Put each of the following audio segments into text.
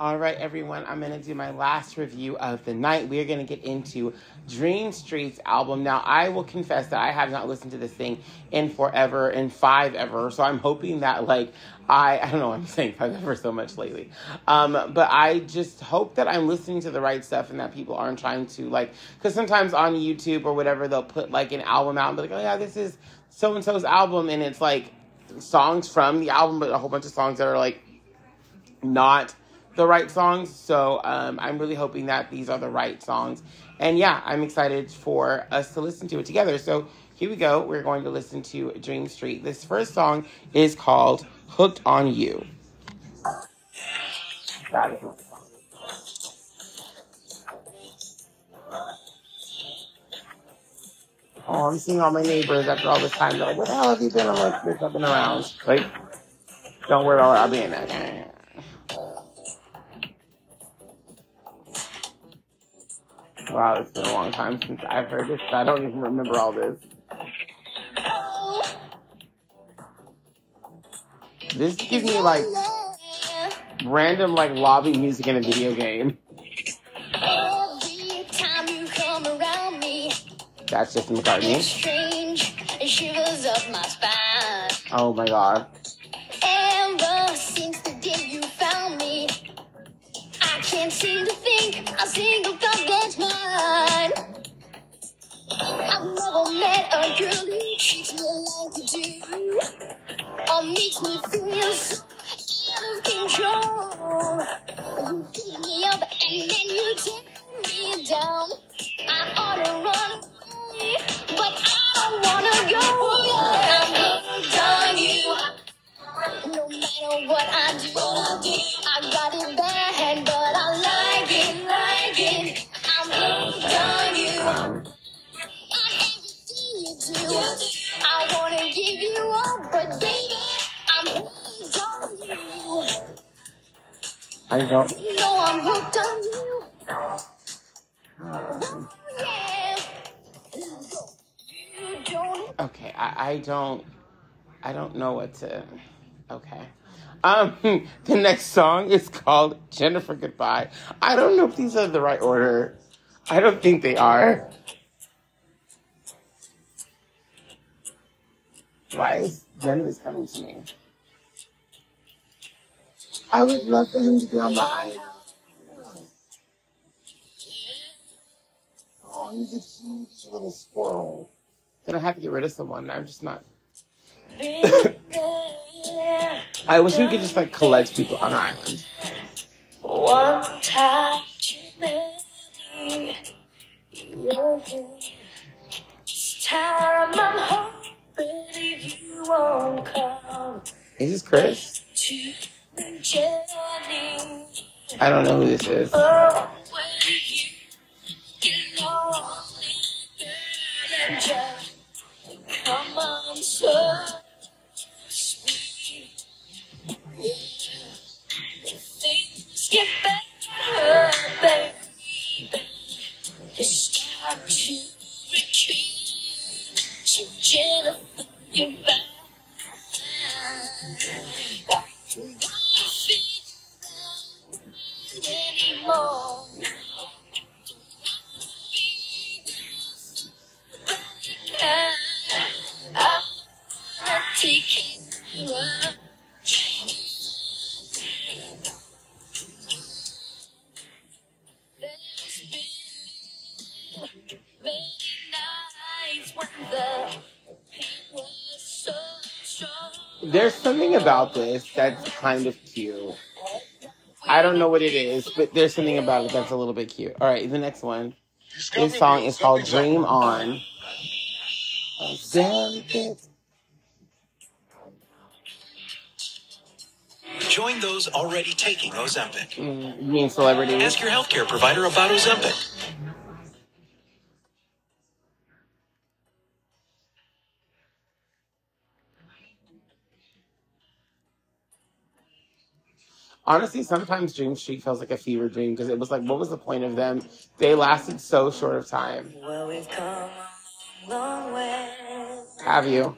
All right, everyone, I'm going to do my last review of the night. We are going to get into Dream Street's album. Now, I will confess that I have not listened to this thing in forever, in five ever. So I'm hoping that, like, I don't know why I'm saying five ever so much lately. But I just hope that I'm listening to the right stuff and that people aren't trying to, like, because sometimes on YouTube or whatever, they'll put, like, an album out and be like, oh, yeah, this is so-and-so's album. And it's, like, songs from the album, but a whole bunch of songs that are, like, not the right songs. So I'm really hoping that these are the right songs. And yeah, I'm excited for us to listen to it together. So here we go. We're going to listen to Dream Street. This first song is called Hooked on You. Got it. Oh, I'm seeing all my neighbors after all this time. They're like, where the hell have you been? I'm like, there's nothing around. Like, don't worry about it. I'll be in that. Wow, it's been a long time since I've heard this. I don't even remember all this. This gives me, like, random, like, lobby music in a video game. That's Justin McCartney. Oh my god. Can't seem to think a single thought that's mine. I've never met a girl who treats me like you do, or makes me feel so out of control. You pick me up and then you take me down. I ought to run away, but I don't wanna go. I'm hooked on you. No matter what I do, I got it bad, but I wanna give you up, but baby, I'm hooked on you. I don't know I'm hooked on you. You don't. Okay, I don't know what to. Okay. The next song is called Jennifer Goodbye. I don't know if these are the right order. I don't think they are. Why is Jennifer's coming to me? I would love for him to be on my island. Oh, he's a huge little squirrel. Then I have to get rid of someone. I'm just not. I wish we could just, like, collect people on our island. One time you met me, this time I'm home. Is this Chris? I don't know who this is. There's something about this that's kind of cute. I don't know what it is, but there's something about it that's a little bit cute. All right, the next one. This song is called Dream On. Join those already taking Ozempic. You mean celebrities? Ask your healthcare provider about Ozempic. Honestly, sometimes Dream Street feels like a fever dream because it was like, what was the point of them? They lasted so short of time. Well, we've come a long way. Have you?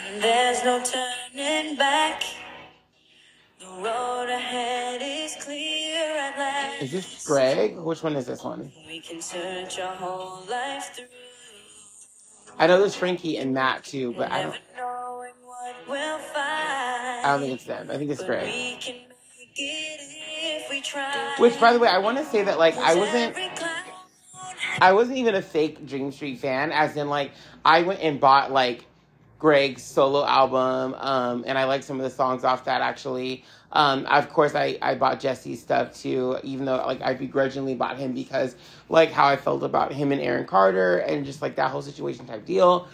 And there's no turning back. The road ahead is clear at last. Is this Greg? Which one is this one? We can search our whole life through. I know there's Frankie and Matt too, but I don't. We'll find, I don't think it's them. I think it's Greg. We can make it if we try. Which, by the way, I want to say that, like, I wasn't even a fake Dream Street fan. As in, like, I went and bought, like, Greg's solo album, and I like some of the songs off that, actually. Of course, I bought Jesse's stuff, too, even though, like, I begrudgingly bought him because, like, how I felt about him and Aaron Carter and just, like, that whole situation type deal.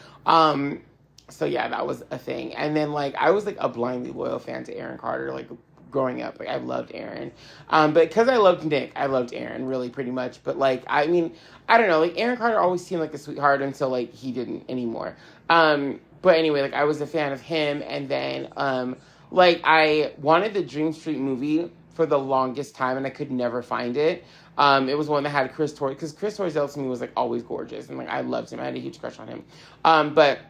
So, yeah, that was a thing. And then, like, I was, like, a blindly loyal fan to Aaron Carter, like, growing up. Like, I loved Aaron. But because I loved Nick, I loved Aaron, really, pretty much. But, like, I mean, I don't know. Like, Aaron Carter always seemed like a sweetheart until, like, he didn't anymore. But anyway, like, I was a fan of him. And then, like, I wanted the Dream Street movie for the longest time, and I could never find it. It was one that had Chris Torres. Because Chris Torres, to me, was, like, always gorgeous. And, like, I loved him. I had a huge crush on him. But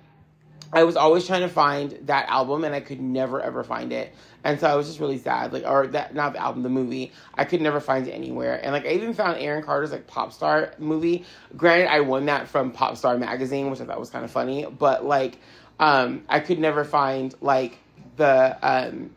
I was always trying to find that album, and I could never, ever find it. And so I was just really sad. Like, or that, not the album, the movie. I could never find it anywhere. And, like, I even found Aaron Carter's, like, Popstar movie. Granted, I won that from Popstar magazine, which I thought was kind of funny. But, like, I could never find, like, the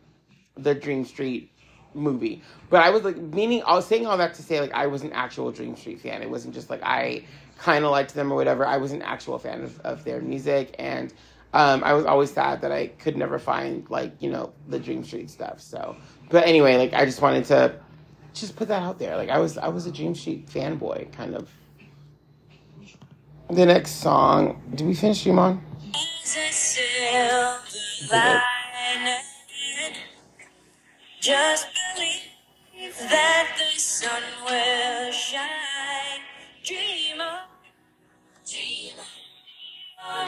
Dream Street movie. But I was, like, meaning, I was saying all that to say, like, I was an actual Dream Street fan. It wasn't just, like, I kind of liked them or whatever. I was an actual fan of their music, and I was always sad that I could never find, like, you know, the Dream Street stuff. So, but anyway, like, I just wanted to just put that out there. Like, I was a Dream Street fanboy, kind of. The next song. Did we finish Dream On? Just believe that the sun will shine. Dream on. Dream on.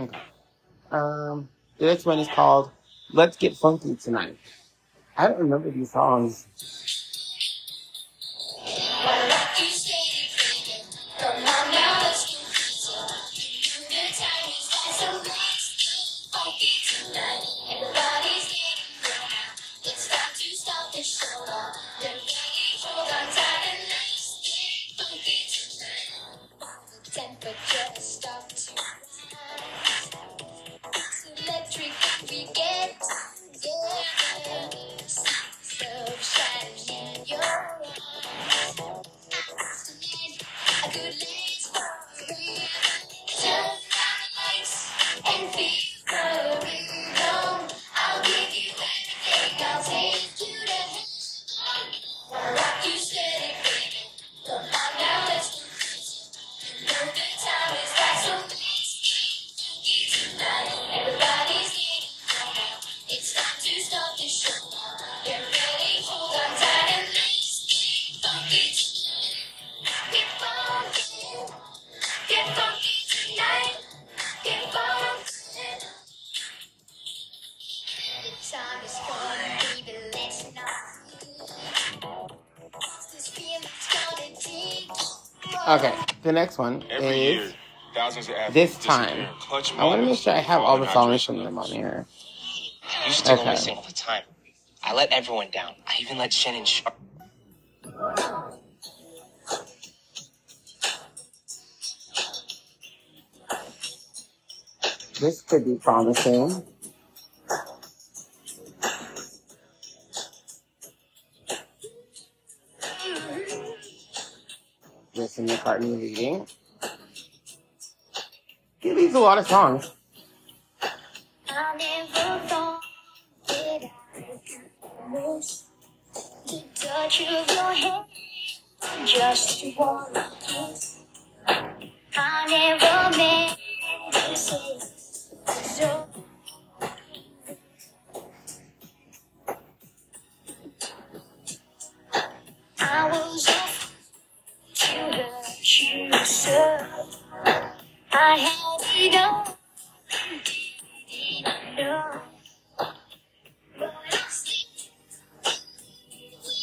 Dream on. Okay. The next one is called Let's Get Funky Tonight. I don't remember these songs. Okay, the next one is This Time. I want to make sure I have all the songs from them on here. You still miss all the time. I let everyone down. I even let Shannon Sharp. This could be promising. Jesse McCartney leading. He leads a lot of songs. I never thought that I miss the touch of your hand, just one kiss. I never meant to say so. I was I had it all, didn't know. But I still we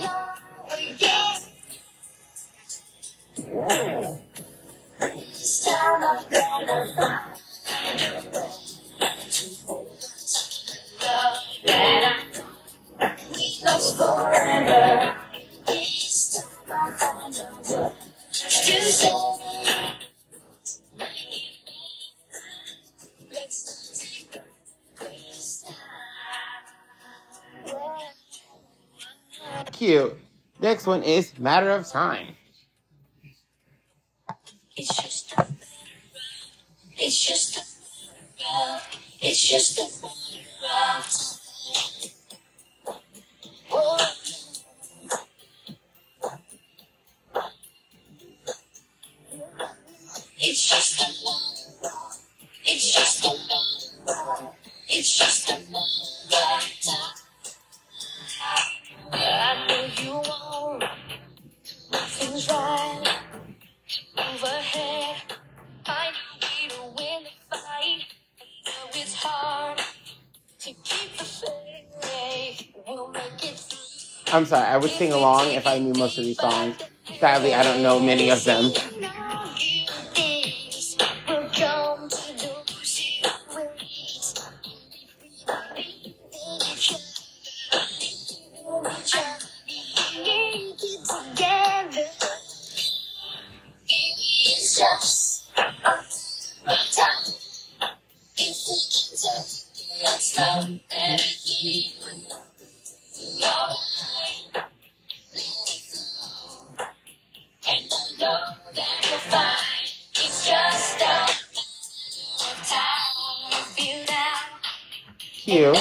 love again. This time I'm gonna find foreigner. He's the foreigner. Cute. Next one is Matter of Time. It's just a matter of, it's just a matter of, it's just a matter of time. It's just a matter of, it's just a matter of, it's just a matter of time. I know you want to make things right, to move ahead, find a way to win the fight. I know it's hard to keep the faith. We'll make it through. I'm sorry, I would sing along if I knew most of these songs. Sadly, I don't know many of them. Cute.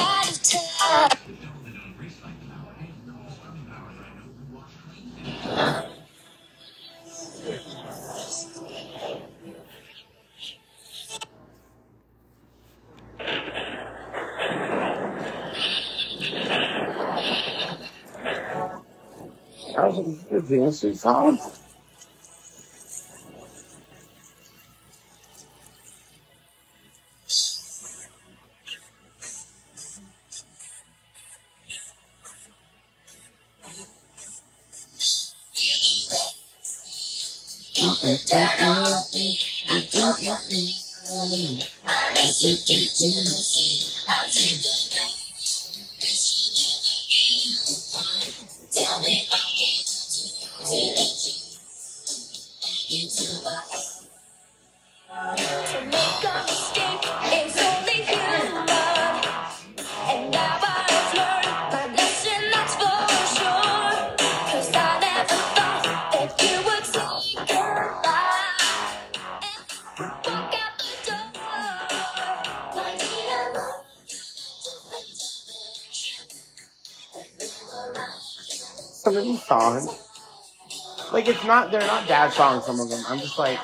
Song. They're not bad songs, some of them. I'm just like,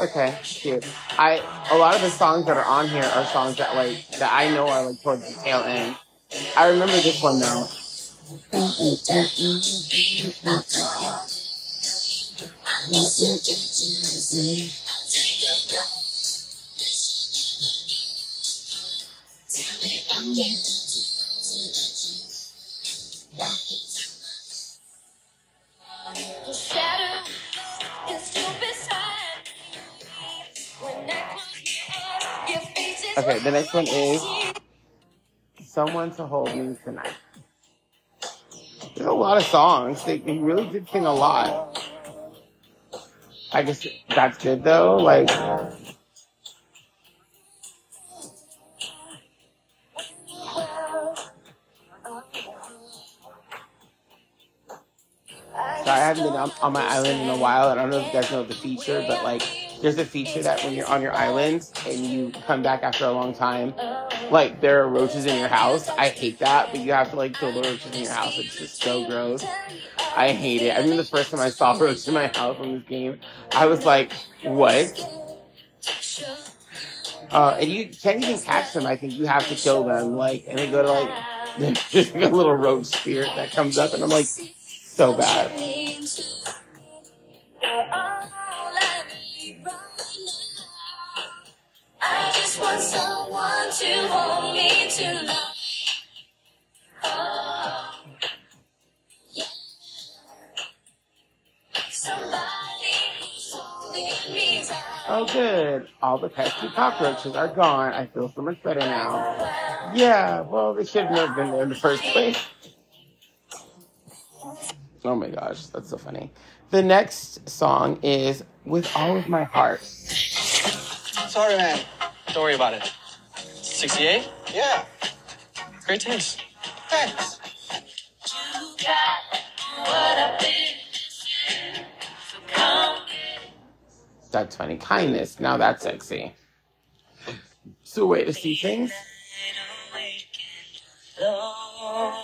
okay, cute. A lot of the songs that are on here are songs that that I know are towards the tail end. I remember this one though. Okay, the next one is Someone to Hold Me Tonight. There's a lot of songs. They really did sing a lot. I guess that's good though. I haven't been on my island in a while. I don't know if you guys know the feature, but there's a feature that when you're on your island and you come back after a long time, there are roaches in your house. I hate that, but you have to kill the roaches in your house. It's just so gross. I hate it. I remember the first time I saw roaches in my house on this game, I was like, what? And you can't even catch them. I think you have to kill them. And they go to there's a little roach spirit that comes up, and I'm like, so bad. I just want someone to hold me tonight. Oh, yeah. Somebody who's holding me tight. Oh, good. All the pesky cockroaches are gone. I feel so much better now. Yeah, well, they shouldn't have been there in the first place. Oh my gosh, that's so funny. The next song is With All of My Heart. Sorry, man. Don't worry about it. 68? Yeah. Great taste. Thanks. You got what I've been missing, so come get it. That's funny. Kindness. Now that's sexy. It's a way to see things. I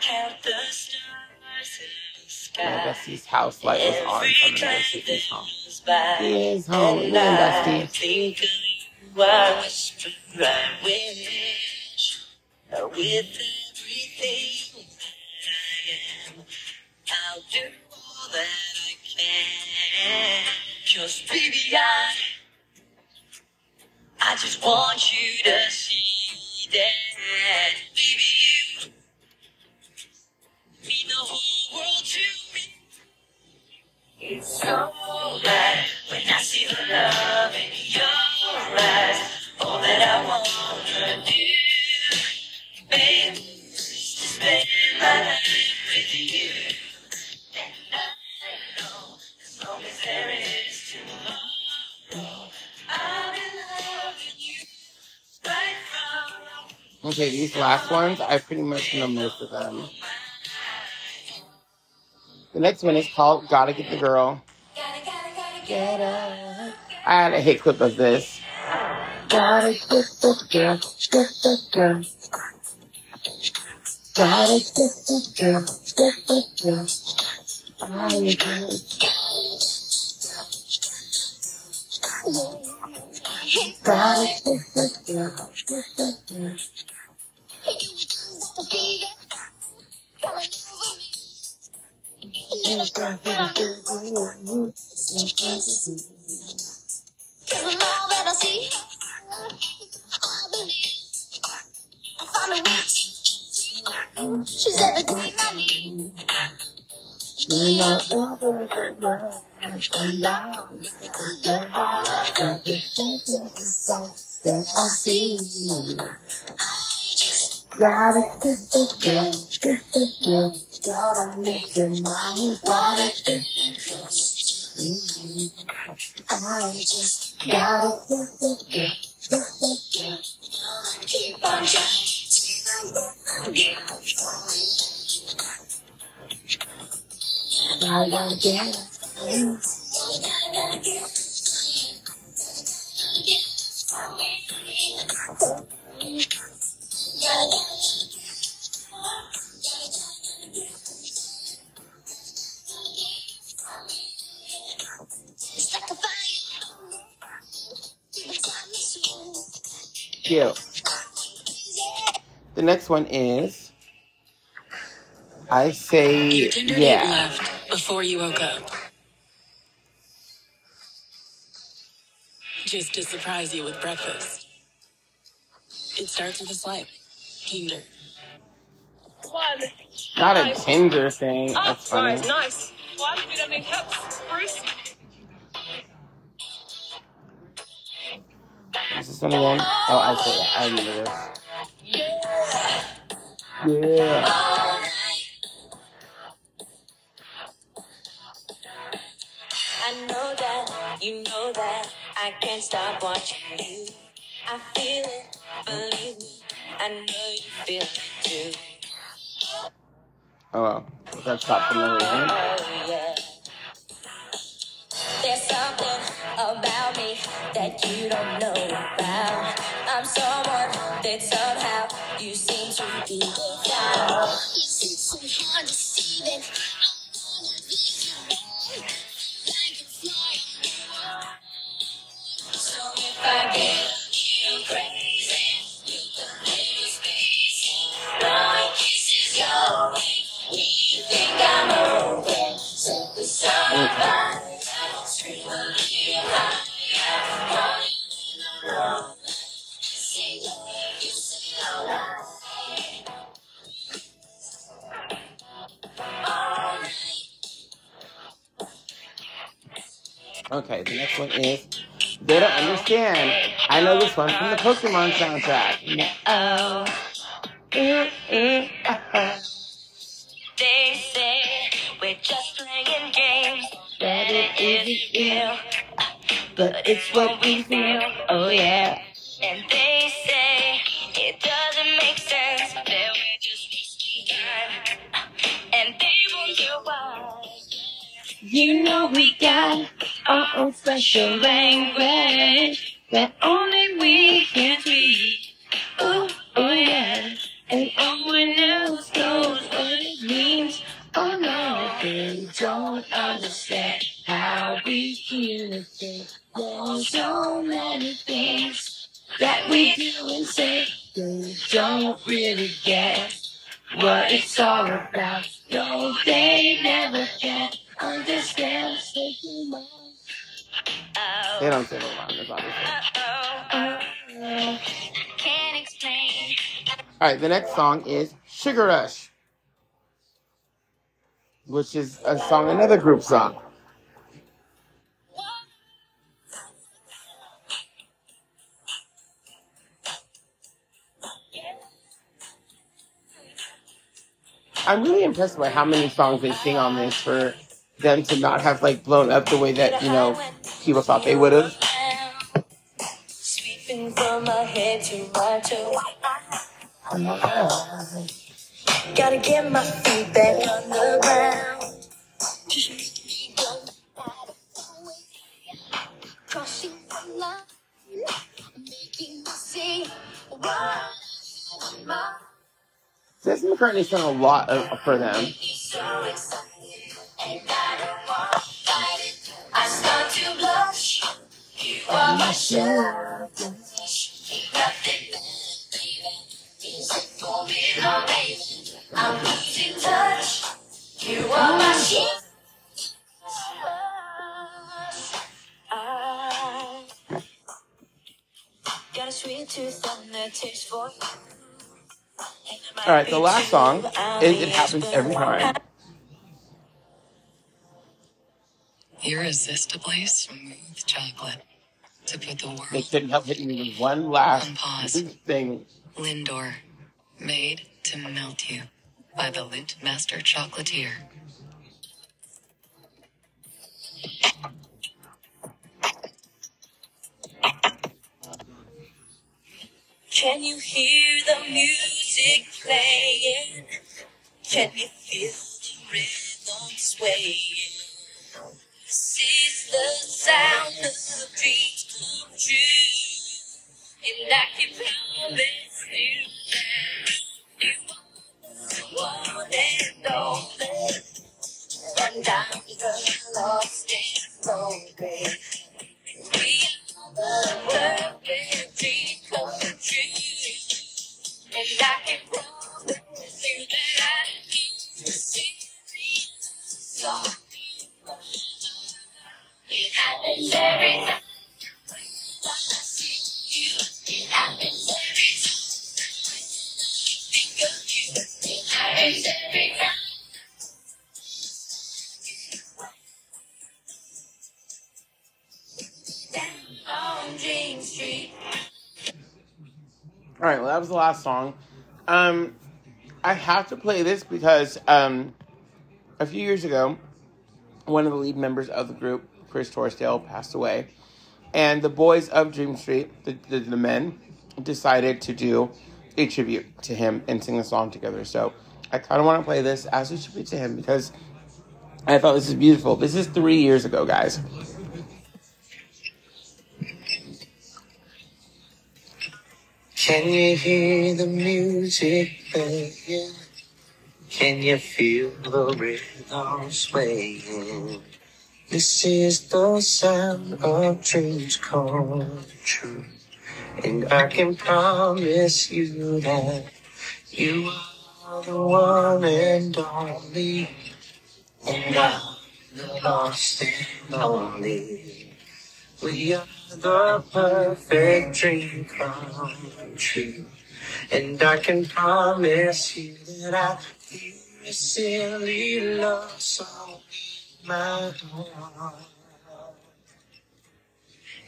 count the stars in the sky. My bestie's house light was on from the night she was home. He is home, and I think of you, I whisper, I wish. With everything that I am, I'll do all that I can. 'Cause baby, I just want you to see that, baby, you mean the whole world to me. It's so right when I see the love in your eyes. All that I wanna do, baby, is to spend my life with you. And I know as long as there is tomorrow, I'll be loving you right from. Okay, these last ones, I pretty much know most of them. The next one is called Gotta Get the Girl. Gotta get her. I had a hit clip of this. Gotta get the girl, get the girl. Gotta get the girl, get the girl. Gotta get the girl, get the girl. Gotta make your mind body different. I just gotta get the girl, get the girl. Keep on trying to get the girl. I gotta get it. Gotta get it. Gotta get it. Cute. The next one is I Say You didn't left before you woke up. Just to surprise you with breakfast. It starts with a swipe. Tinder. One. Not a Tinder thing. That's funny. Right, nice. One bit of cups, Bruce. Is this another one? Oh, I see it. I remember this. Yeah. I know that, you know that, I can't stop watching you. I feel it, believe me, I know you feel it too. Oh, wow. That's not familiar, huh? Yeah. There's something about me that you don't know about. I'm someone that somehow you seem to be without. Is it so hard to see that I wanna be your own? Like a fly. So if I get you crazy, you can leave space. My kiss is your way. You think I'm open? So the sound of my okay, the next one is They Don't Understand. I know this one from the Pokemon soundtrack. No. They say but it's what we feel, oh yeah. And they say it doesn't make sense that we're just wasting time, and they wonder why. You know we got our own special language that only we can speak. Oh, oh yeah, and no one else knows what it means. Oh no, they don't understand how we communicate. There's so many things that we do and say, they don't really get what it's all about. No, they never can understand. They don't say the line, obviously. Alright, the next song is Sugar Rush, which is a song, another group song. I'm really impressed by how many songs they sing on this for them to not have, like, blown up the way that, you know, people thought they would have. Sweeping from my head to my toe. Gotta get my feet back on the ground. Crossing the line, making me sing. Jesse McCartney sang a lot for them. I start to blush. You are my shelter. For me, no, baby, I'm losing touch. You are my sheep. I got a sweet tooth and a taste for you. Alright, the last song is It Happens Every Time. Irresistibly smooth chocolate. To put the world. They couldn't help hitting me with one last thing. Lindor. Made to melt you by the Lint Master Chocolatier. Can you hear the music playing? Can you feel the rhythm swaying? Seize the sound of the beat come true, and I can promise you. You are the one and only, and I'm the lost and lonely. We are the perfect dream come true, and I can promise you that I can see so it happens every time. When I see you, it happens every time. Alright, well that was the last song. I have to play this because a few years ago one of the lead members of the group, Chris Torresdale, passed away, and the boys of Dream Street, the men, decided to do a tribute to him and sing the song together. So I kind of want to play this as a tribute to him because I thought this is beautiful. This is 3 years ago, guys. Can you hear the music playing? Can you feel the rhythm swaying? This is the sound of dreams come true. And I can promise you that you are the one and only, and I'm the lost and lonely. We are the perfect dream come true, and I can promise you that I feel a silly love song in my heart.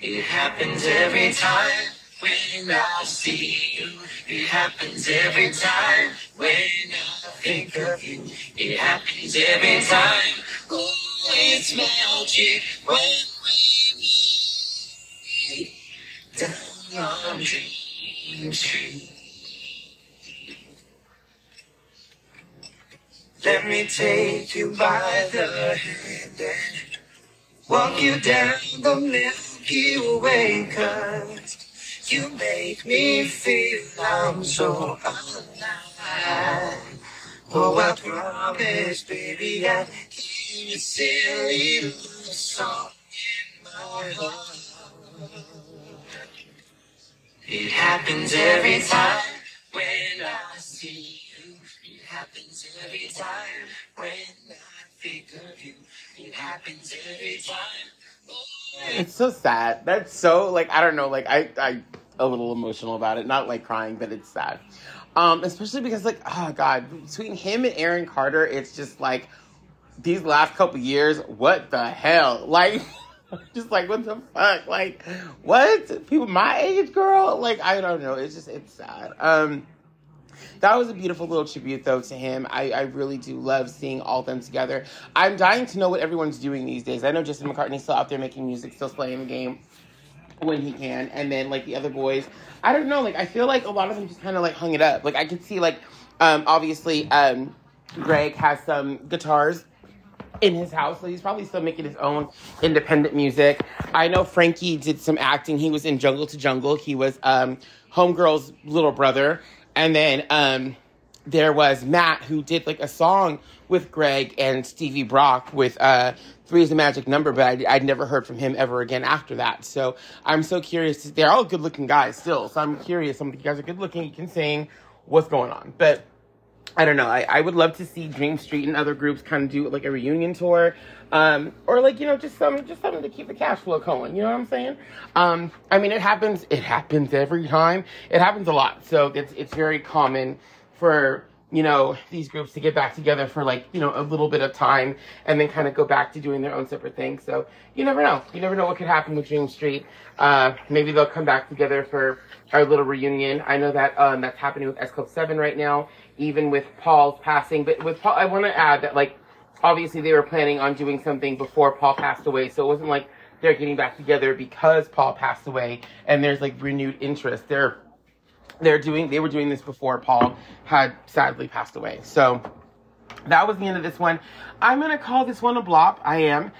It happens every time. When I see you, it happens every time. When I think of you, it happens every time. Oh, it's magic when we meet. Dream Street. Let me take you by the hand and walk you down the Milky Way, 'cause you make me feel I'm so alive. Oh, I promise, baby, I hear a silly love song in my heart. It happens every time when I see you. It happens every time when I think of you. It happens every time. It's so sad. That's so, like, I don't know, like, I a little emotional about it. Not, like, crying, but it's sad. Especially because, like, oh, God, between him and Aaron Carter, it's just, like, these last couple years, what the hell? Like, just, like, what the fuck? Like, what? People my age, girl? Like, I don't know. It's just, it's sad. That was a beautiful little tribute, though, to him. I really do love seeing all of them together. I'm dying to know what everyone's doing these days. I know Justin McCartney's still out there making music, still playing the game when he can. And then, like, the other boys, I don't know. Like, I feel like a lot of them just kind of, like, hung it up. Like, I could see, like, obviously, Greg has some guitars in his house, so he's probably still making his own independent music. I know Frankie did some acting. He was in Jungle to Jungle. He was Homegirl's little brother. And then there was Matt, who did, like, a song with Greg and Stevie Brock with Three is the Magic Number, but I'd never heard from him ever again after that. So I'm so curious. They're all good-looking guys still, so I'm curious. Some of you guys are good-looking. You can sing. What's going on? But I don't know. I would love to see Dream Street and other groups kind of do, like, a reunion tour. Or, like, you know, just something to keep the cash flow going. You know what I'm saying? I mean, it happens every time. It happens a lot. So it's very common for, you know, these groups to get back together for, like, you know, a little bit of time and then kind of go back to doing their own separate thing. So you never know. You never know what could happen with Dream Street. Maybe they'll come back together for our little reunion. I know that that's happening with S Club 7 right now, even with Paul's passing. But with Paul, I want to add that, like, obviously they were planning on doing something before Paul passed away. So it wasn't like they're getting back together because Paul passed away and there's, like, renewed interest. They were doing this before Paul had sadly passed away. So that was the end of this one. I'm going to call this one a blop. I am.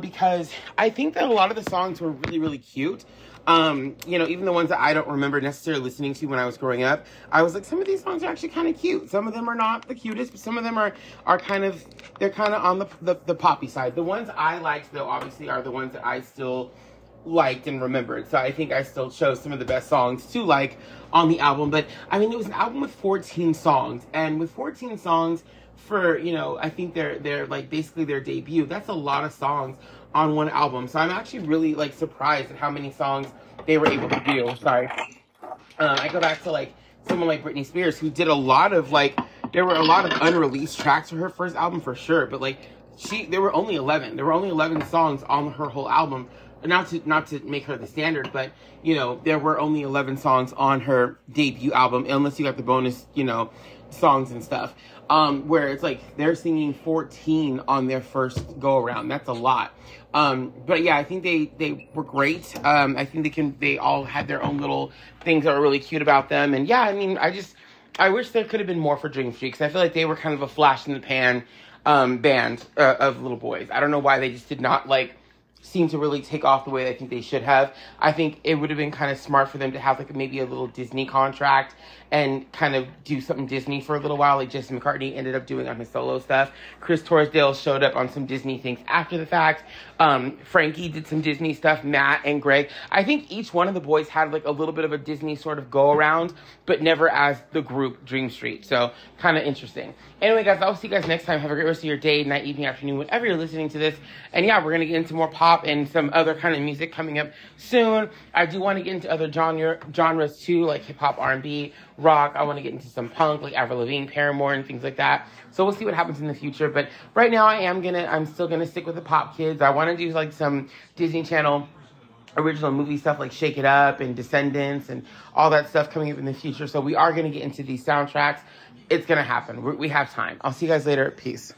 Because I think that a lot of the songs were really, really cute. You know, even the ones that I don't remember necessarily listening to when I was growing up, I was like, some of these songs are actually kind of cute. Some of them are not the cutest, but some of them are kind of, they're kind of on the poppy side. The ones I liked, though, obviously are the ones that I still liked and remembered. So I think I still chose some of the best songs to like on the album. But I mean, it was an album with 14 songs, and with 14 songs for, you know, I think they're like basically their debut. That's a lot of songs on one album. So I'm actually really, like, surprised at how many songs they were able to do. Sorry. I go back to, like, someone like Britney Spears, who did a lot of, like, there were a lot of unreleased tracks for her first album for sure. But, like, there were only 11. There were only 11 songs on her whole album. Not to make her the standard, but, you know, there were only 11 songs on her debut album, unless you got the bonus, you know, songs and stuff, where it's like they're singing 14 on their first go around. That's a lot. But yeah, I think they were great. I think they all had their own little things that were really cute about them. And yeah, I mean, I wish there could have been more for Dream Street, because I feel like they were kind of a flash in the pan band of little boys. I don't know why they just did not, like, seem to really take off the way I think they should have. I think it would have been kind of smart for them to have, like, maybe a little Disney contract and kind of do something Disney for a little while, like Jesse McCartney ended up doing on his solo stuff. Chris Torresdale showed up on some Disney things after the fact. Frankie did some Disney stuff, Matt and Greg. I think each one of the boys had, like, a little bit of a Disney sort of go-around, but never as the group Dream Street. So, kind of interesting. Anyway, guys, I'll see you guys next time. Have a great rest of your day, night, evening, afternoon, whenever you're listening to this. And yeah, we're going to get into more pop and some other kind of music coming up soon. I do want to get into other genres too, like hip-hop, R&B, rock. I want to get into some punk, like Avril Lavigne, Paramore, and things like that. So we'll see what happens in the future. But right now, I'm still going to stick with the pop kids. I want to do, like, some Disney Channel original movie stuff, like Shake It Up and Descendants and all that stuff coming up in the future. So we are going to get into these soundtracks. It's going to happen. We have time. I'll see you guys later. Peace.